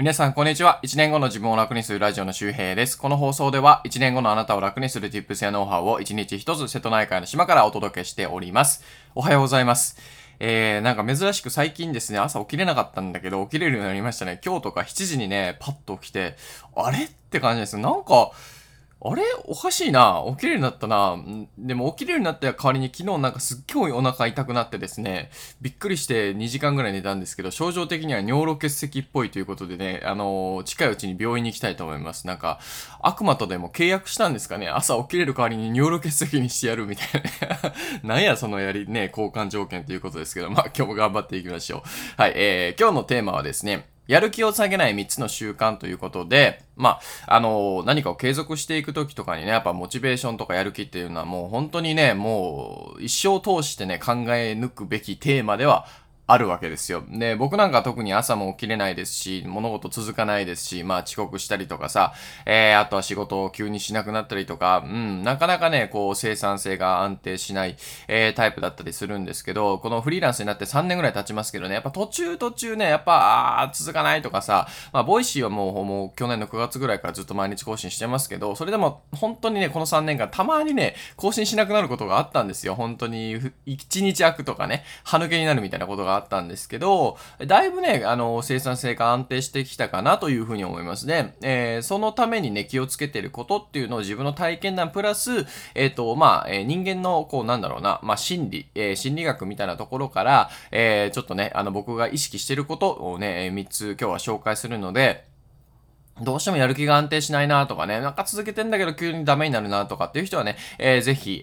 皆さん、こんにちは。1年後の自分を楽にするラジオの周平です。この放送では、1年後のあなたを楽にする Tips やノウハウを1日1つ瀬戸内海の島からお届けしております。おはようございます。なんか珍しく最近ですね、朝起きれなかったんだけど、起きれるようになりましたね。今日とか7時にね、パッと起きて、あれって感じです。なんか、あれおかしいな。起きれるようになったな。でも起きれるようになった代わりに昨日なんかすっごいお腹痛くなってですね、びっくりして2時間ぐらい寝たんですけど、症状的には尿路結石っぽいということでね、近いうちに病院に行きたいと思います。なんか、悪魔とでも契約したんですかね。朝起きれる代わりに尿路結石にしてやるみたいな。なんやその交換条件ということですけど、まあ今日も頑張っていきましょう。はい、今日のテーマはですね、やる気を下げない3つの習慣ということで、まあ、何かを継続していくときとかにね、やっぱモチベーションとかやる気っていうのはもう本当にね、もう一生通してね、考え抜くべきテーマではあるわけですよ。で、僕なんか特に朝も起きれないですし、物事続かないですし、まあ遅刻したりとかさ、あとは仕事を急にしなくなったりとか、なかなかね、こう生産性が安定しない、タイプだったりするんですけど、このフリーランスになって3年ぐらい経ちますけどね、やっぱ途中ね、やっぱ続かないとかさ、まあボイシーはもう去年の9月ぐらいからずっと毎日更新してますけど、それでも本当にね、この3年間たまにね、更新しなくなることがあったんですよ。本当に1日空くとかね、歯抜けになるみたいなことがあったんですけど、だいぶね、生産性が安定してきたかなというふうに思いますね。そのためにね、気をつけてることっていうのを自分の体験談プラス、人間の、心理学みたいなところから、ちょっとね、僕が意識してることをね、3つ今日は紹介するので、どうしてもやる気が安定しないなとかね、なんか続けてんだけど急にダメになるなとかっていう人はね、ぜひ、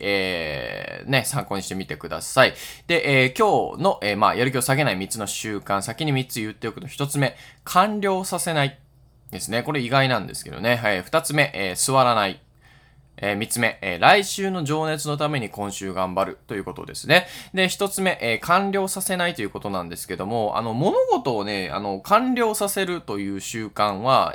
参考にしてみてください。で、今日の、やる気を下げない3つの習慣、先に3つ言っておくと、1つ目、完了させないですね。これ意外なんですけどね。はい、2つ目、座らない。3つ目、来週の情熱のために今週頑張るということですね。で、1つ目、完了させないということなんですけども、物事をね、完了させるという習慣は、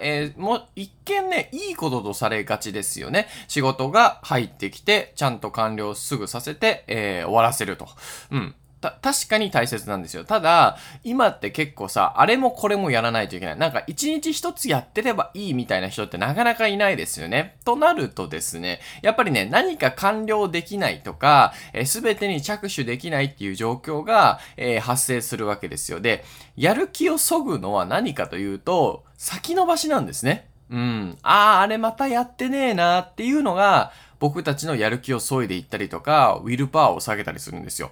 一見ね、いいこととされがちですよね。仕事が入ってきて、ちゃんと完了すぐさせて、終わらせると。確かに大切なんですよ。ただ、今って結構さ、あれもこれもやらないといけない。なんか一日一つやってればいいみたいな人ってなかなかいないですよね。となるとですね、やっぱりね、何か完了できないとか、すべてに着手できないっていう状況が、発生するわけですよ。で、やる気を削ぐのは何かというと、先延ばしなんですね。あれまたやってねえなーっていうのが、僕たちのやる気を削いでいったりとか、ウィルパワーを下げたりするんですよ。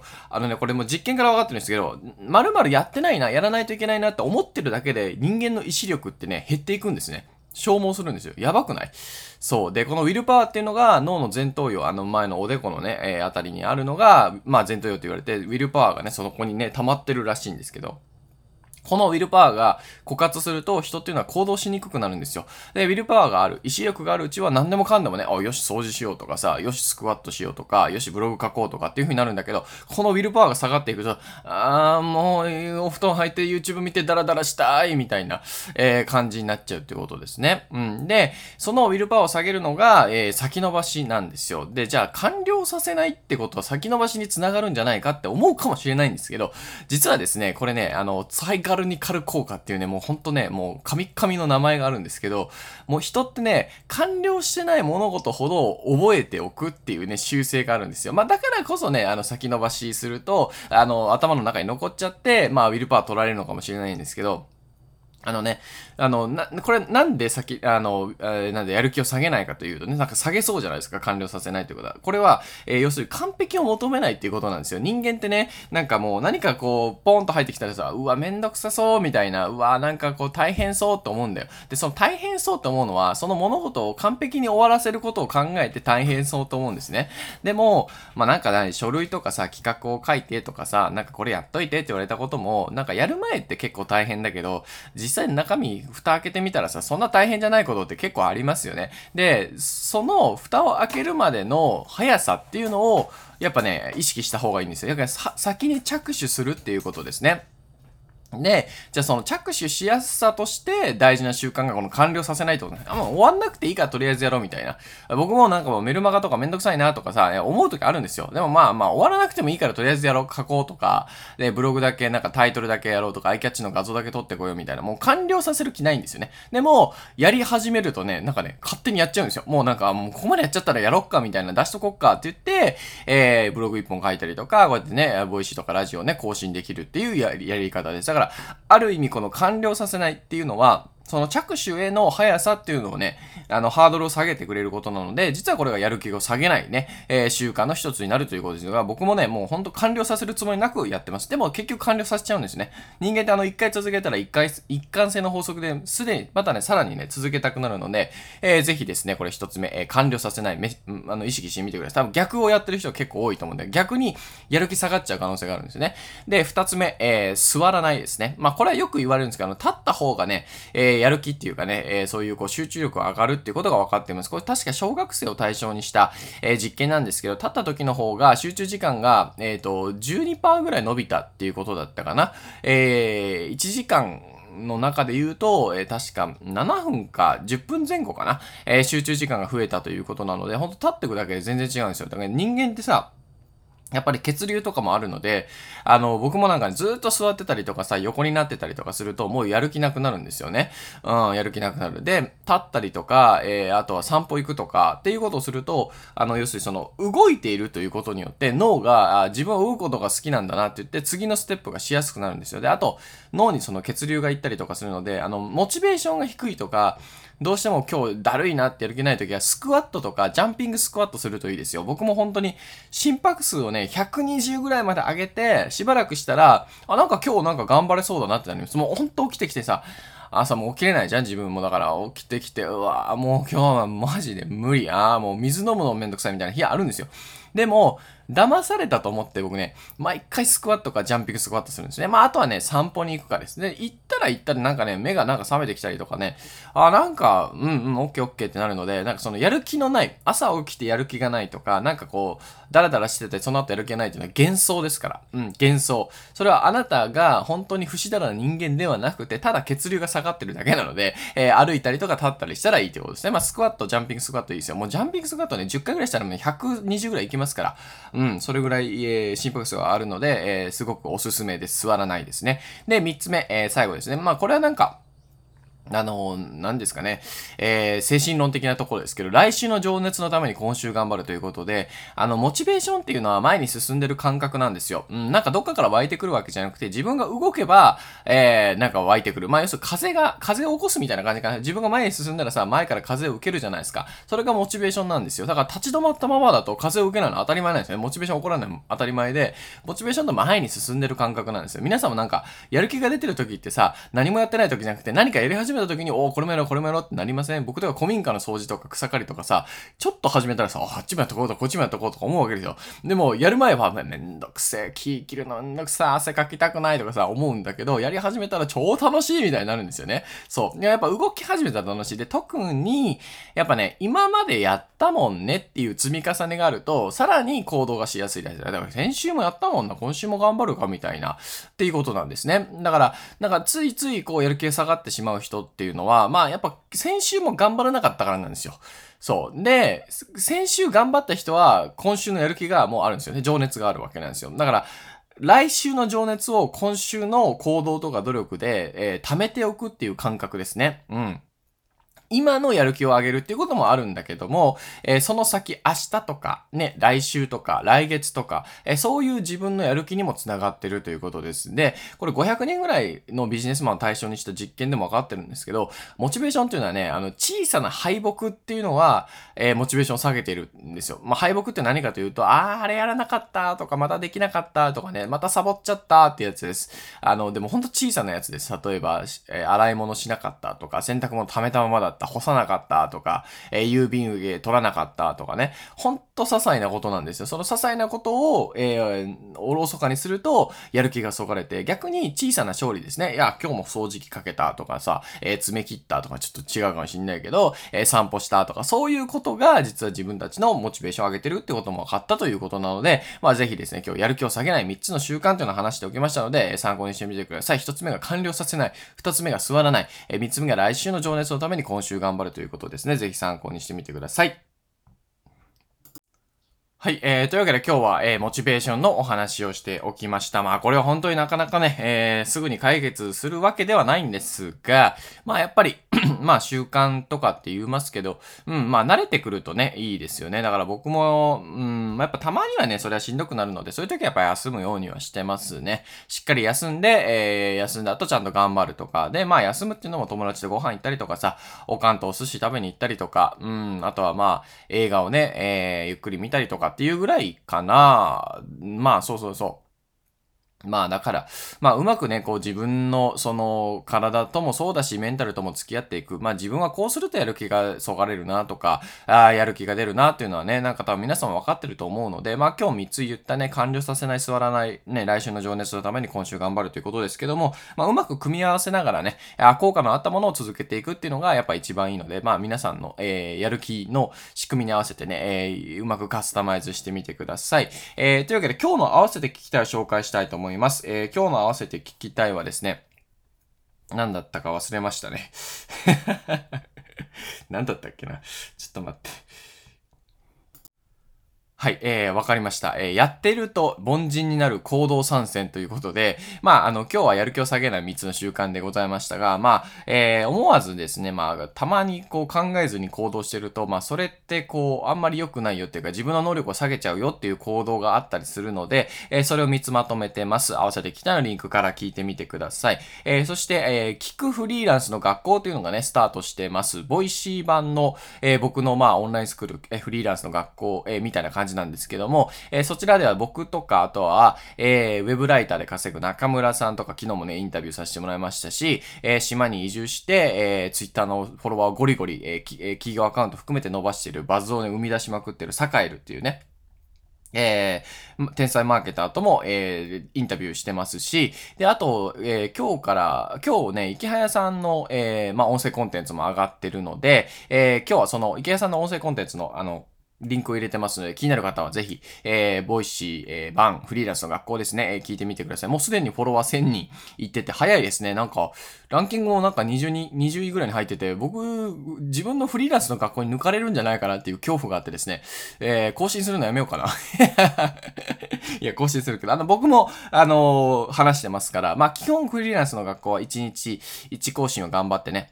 これも実験から分かってるんですけど、丸々やってないな、やらないといけないなって思ってるだけで、人間の意志力ってね、減っていくんですね。消耗するんですよ。やばくない？そう。で、このウィルパワーっていうのが、脳の前頭葉、前のおでこのね、あたりにあるのが、まあ前頭葉と言われて、ウィルパワーがね、その子にね、溜まってるらしいんですけど、このウィルパワーが枯渇すると人っていうのは行動しにくくなるんですよ。で、ウィルパワーがある、意志力があるうちは何でもかんでもね、よし掃除しようとかさ、よしスクワットしようとか、よしブログ書こうとかっていう風になるんだけど、このウィルパワーが下がっていくと、もうお布団入って YouTube 見てダラダラしたいみたいな、感じになっちゃうっていうことですね。で、そのウィルパワーを下げるのが、先延ばしなんですよ。で、じゃあ完了させないってことは先延ばしにつながるんじゃないかって思うかもしれないんですけど、実はですね、これね、カルニカル効果っていうね、もうほんとね、もう神々の名前があるんですけど、もう人ってね、完了してない物事ほど覚えておくっていうね、習性があるんですよ。まあだからこそね、先延ばしすると、頭の中に残っちゃって、まあウィルパワー取られるのかもしれないんですけど、これなんでやる気を下げないかというとね、なんか下げそうじゃないですか、完了させないということは。これは、要するに完璧を求めないっていうことなんですよ。人間ってね、なんかもう何かこう、ポーンと入ってきたらさ、うわ、めんどくさそう、みたいな、うわ、なんかこう、大変そうと思うんだよ。で、その大変そうと思うのは、その物事を完璧に終わらせることを考えて大変そうと思うんですね。でも、書類とかさ、企画を書いてとかさ、なんかこれやっといてって言われたことも、なんかやる前って結構大変だけど、実際に中身蓋開けてみたらさ、そんな大変じゃないことって結構ありますよね。で、その蓋を開けるまでの速さっていうのをやっぱね、意識した方がいいんですよ。だから先に着手するっていうことですね。で、じゃあその着手しやすさとして大事な習慣がこの完了させないってことね。もう終わんなくていいからとりあえずやろうみたいな。僕もなんかもうメルマガとかめんどくさいなとかさ、思う時あるんですよ。でもまあ終わらなくてもいいからとりあえずやろう、書こうとか、で、ブログだけなんかタイトルだけやろうとか、アイキャッチの画像だけ撮ってこようみたいな。もう完了させる気ないんですよね。でも、やり始めるとね、なんかね、勝手にやっちゃうんですよ。もうなんかもうここまでやっちゃったらやろっかみたいな、出しとこっかって言って、ブログ一本書いたりとか、こうやってね、ボイシーとかラジオね、更新できるっていうやり方です。だからある意味この完了させないっていうのはその着手への速さっていうのをね、ハードルを下げてくれることなので、実はこれがやる気を下げないね、習慣の一つになるということですが、僕もね、もうほんと完了させるつもりなくやってます。でも結局完了させちゃうんですね。人間って一回続けたら一貫性の法則ですでに、またね、さらにね、続けたくなるので、ぜひですね、これ一つ目、完了させない意識してみてください。多分逆をやってる人結構多いと思うんで、逆にやる気下がっちゃう可能性があるんですね。で、二つ目、座らないですね。まあ、これはよく言われるんですけど、立った方がね、やる気っていうかね、そういうこう集中力が上がるっていうことが分かっています。これ確か小学生を対象にした、実験なんですけど、立った時の方が集中時間が、12% ぐらい伸びたっていうことだったかな。1時間の中で言うと、確か7分か10分前後かな、集中時間が増えたということなので、ほんと立ってくだけで全然違うんですよ。だから人間ってさ、やっぱり血流とかもあるので、僕もなんかね、ずっと座ってたりとかさ、横になってたりとかすると、もうやる気なくなるんですよね。やる気なくなる。で、立ったりとか、あとは散歩行くとか、っていうことをすると、要するにその、動いているということによって、脳が、自分は動くことが好きなんだなって言って、次のステップがしやすくなるんですよ。で、あと、脳にその血流が行ったりとかするので、モチベーションが低いとか、どうしても今日だるいなってやる気ないときは、スクワットとか、ジャンピングスクワットするといいですよ。僕も本当に、心拍数をね、120ぐらいまで上げて、しばらくしたら、なんか今日なんか頑張れそうだなってなります。もうほんと起きてきてさ、朝もう起きれないじゃん、自分も。だから起きてきて、うわぁ、もう今日はマジで無理。もう水飲むのめんどくさいみたいな日あるんですよ。でも、騙されたと思って僕ね、毎回スクワットかジャンピングスクワットするんですね。まあ、あとはね、散歩に行くかですね。行ったらなんかね、目がなんか覚めてきたりとかね、なんか、オッケーオッケーってなるので、なんかそのやる気のない、朝起きてやる気がないとか、なんかこう、ダラダラしててその後やる気がないっていうのは幻想ですから。幻想。それはあなたが本当に不死だらな人間ではなくて、ただ血流が下がってるだけなので、歩いたりとか立ったりしたらいいということですね。まあ、スクワット、ジャンピングスクワットいいですよ。もうジャンピングスクワットね、10回ぐらいしたらもう120ぐらい行きますから。それぐらい、心拍数があるので、すごくおすすめです。座らないですね。で、3つ目、最後ですね。まあ、これはなんか、何ですかね、精神論的なところですけど、来週の情熱のために今週頑張るということで、モチベーションっていうのは前に進んでる感覚なんですよ。なんかどっかから湧いてくるわけじゃなくて、自分が動けば、なんか湧いてくる。まあ、要するに風を起こすみたいな感じかな。自分が前に進んだらさ、前から風を受けるじゃないですか。それがモチベーションなんですよ。だから立ち止まったままだと風を受けないのは当たり前なんですね。モチベーション起こらないの当たり前で、モチベーションと前に進んでる感覚なんですよ。皆さんもなんか、やる気が出てる時ってさ、何もやってない時じゃなくて、何かやり始めた時に、これもやろう、これもやろうってなりません？僕とか古民家の掃除とか草刈りとかさ、ちょっと始めたらさ、あっちもやっとこうとか、こっちもやっとこうとか思うわけですよ。でも、やる前はめんどくせえ、木切るのめんどくさ、汗かきたくないとかさ、思うんだけど、やり始めたら超楽しいみたいになるんですよね。そう。やっぱ動き始めたら楽しい。で、特に、やっぱね、今までやったもんねっていう積み重ねがあると、さらに行動がしやすいです。だから先週もやったもんな、今週も頑張るかみたいな、っていうことなんですね。だから、なんかついついこうやる気が下がってしまう人っていうのは、まあやっぱ先週も頑張らなかったからなんですよ。そう。で、先週頑張った人は今週のやる気がもうあるんですよね。情熱があるわけなんですよ。だから、来週の情熱を今週の行動とか努力で、貯めておくっていう感覚ですね。今のやる気を上げるっていうこともあるんだけども、その先明日とか、ね、来週とか、来月とか、そういう自分のやる気にもつながってるということです。で、これ500人ぐらいのビジネスマンを対象にした実験でも分かってるんですけど、モチベーションっていうのはね、小さな敗北っていうのは、モチベーションを下げているんですよ。まあ、敗北って何かというと、あれやらなかったとか、またできなかったとかね、またサボっちゃったってやつです。でもほんと小さなやつです。例えば、洗い物しなかったとか、洗濯物溜めたままだったった、干さなかったとか、郵便受け取らなかったとかね、ほんと些細なことなんですよ。その些細なことを、おろそかにすると、やる気がそがれて、逆に小さな勝利ですね。いや、今日も掃除機かけたとかさ、爪切ったとか、ちょっと違うかもしんないけど、散歩したとか、そういうことが実は自分たちのモチベーションを上げてるってことも分かったということなので、まあぜひですね、今日やる気を下げない3つの習慣というのを話しておきましたので、参考にしてみてください。1つ目が完了させない。2つ目が座らない。3つ目が来週の情熱のために今週頑張るということですね。ぜひ参考にしてみてください。はい、というわけで今日は、モチベーションのお話をしておきました。まあこれは本当になかなかね、すぐに解決するわけではないんですが、まあやっぱりまあ習慣とかって言いますけど、まあ慣れてくるとね、いいですよね。だから僕も、やっぱたまにはね、それはしんどくなるので、そういう時はやっぱ休むようにはしてますね。しっかり休んで、休んだ後ちゃんと頑張るとか、で、まあ休むっていうのも友達とご飯行ったりとかさ、おかんとお寿司食べに行ったりとか、あとはまあ映画をね、ゆっくり見たりとか、っていうぐらいかな。まあ、まあだから、まあうまくね、こう自分のその体ともそうだしメンタルとも付き合っていく。まあ自分はこうするとやる気がそがれるなとか、やる気が出るなっていうのはね、なんか多分皆さん分かってると思うので、まあ今日3つ言ったね、完了させない、座らない、ね、来週の情熱のために今週頑張るということですけども、まあうまく組み合わせながらね、効果のあったものを続けていくっていうのがやっぱ一番いいので、まあ皆さんの、やる気の仕組みに合わせてね、うまくカスタマイズしてみてください。というわけで今日の合わせて聞きたいを紹介したいと思います。今日の合わせて聞きたいはですね、何だったか忘れましたね。何だったっけな。ちょっと待って。はい、わかりました。やってると凡人になる行動参戦ということで、まあ、今日はやる気を下げない3つの習慣でございましたが、まあ、思わずですね、まあ、たまにこう考えずに行動してると、まあ、それってこう、あんまり良くないよっていうか、自分の能力を下げちゃうよっていう行動があったりするので、それを3つまとめてます。合わせてきたのリンクから聞いてみてください。そして、聞くフリーランスの学校というのがね、スタートしてます。ボイシー版の、僕のまあ、オンラインスクール、フリーランスの学校、みたいな感じなんですけども、そちらでは僕とか、あとは、ウェブライターで稼ぐ中村さんとか、昨日もね、インタビューさせてもらいましたし、島に移住して、ツイッターのフォロワーをゴリゴリ、企業アカウント含めて伸ばしている、バズをね、生み出しまくっている、サカエルっていうね、天才マーケターとも、インタビューしてますし、で、あと、今日ね、池早さんの、まあ、音声コンテンツも上がってるので、今日はその、池早さんの音声コンテンツの、リンクを入れてますので、気になる方はぜひ、ボイシー、版、フリーランスの学校ですね、聞いてみてください。もうすでにフォロワー1000人いってて、早いですね。なんか、ランキングもなんか20位ぐらいに入ってて、僕、自分のフリーランスの学校に抜かれるんじゃないかなっていう恐怖があってですね、更新するのやめようかな。いや、更新するけど、僕も、話してますから、まあ、基本フリーランスの学校は1日1更新を頑張ってね、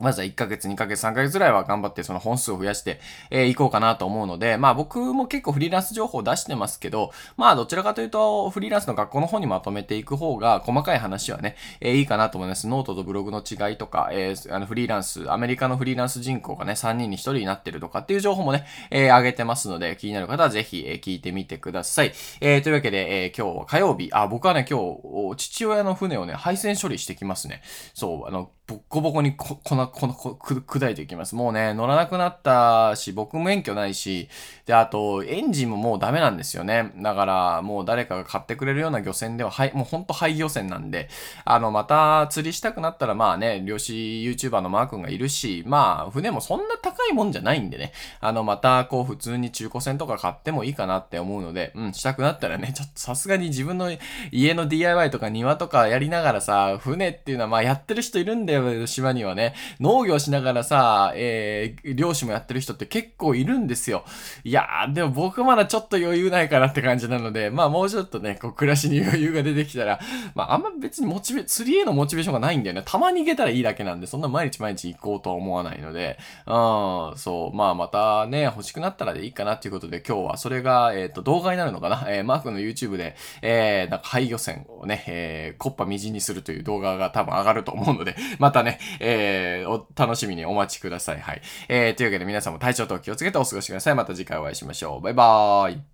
まずは1ヶ月、2ヶ月、3ヶ月ぐらいは頑張ってその本数を増やしていこうかなと思うので、まあ僕も結構フリーランス情報を出してますけど、まあどちらかというとフリーランスの学校の方にまとめていく方が細かい話はね、いいかなと思います。ノートとブログの違いとか、フリーランス、アメリカのフリーランス人口がね、3人に1人になってるとかっていう情報もね、上げてますので、気になる方はぜひ聞いてみてください。というわけで、今日は火曜日、僕はね、今日、父親の船をね、配線処理してきますね。そう、ボッコボコに砕いていきます。もうね、乗らなくなったし、僕も免許ないし、で、あと、エンジンももうダメなんですよね。だから、もう誰かが買ってくれるような漁船では、もうほんと廃漁船なんで、また釣りしたくなったら、まあね、漁師 YouTuber のマー君がいるし、まあ、船もそんな高いもんじゃないんでね、また、こう、普通に中古船とか買ってもいいかなって思うので、したくなったらね、ちょっとさすがに自分の家の DIY とか庭とかやりながらさ、船っていうのは、まあ、やってる人いるんで、島にはね、農業しながらさ、漁師もやってる人って結構いるんですよ。いやー、でも僕まだちょっと余裕ないかなって感じなので、まあもうちょっとね、こう暮らしに余裕が出てきたら、まああんま別に釣りへのモチベーションがないんだよね。たまに行けたらいいだけなんで、そんな毎日行こうとは思わないので、そう、まあまたね、欲しくなったらでいいかなっていうことで、今日はそれが、動画になるのかな。マークの YouTube で、なんか廃漁船をね、コッパみじんにするという動画が多分上がると思うので、またね、お楽しみにお待ちください。はい。というわけで皆さんも体調と気をつけてお過ごしください。また次回お会いしましょう。バイバーイ。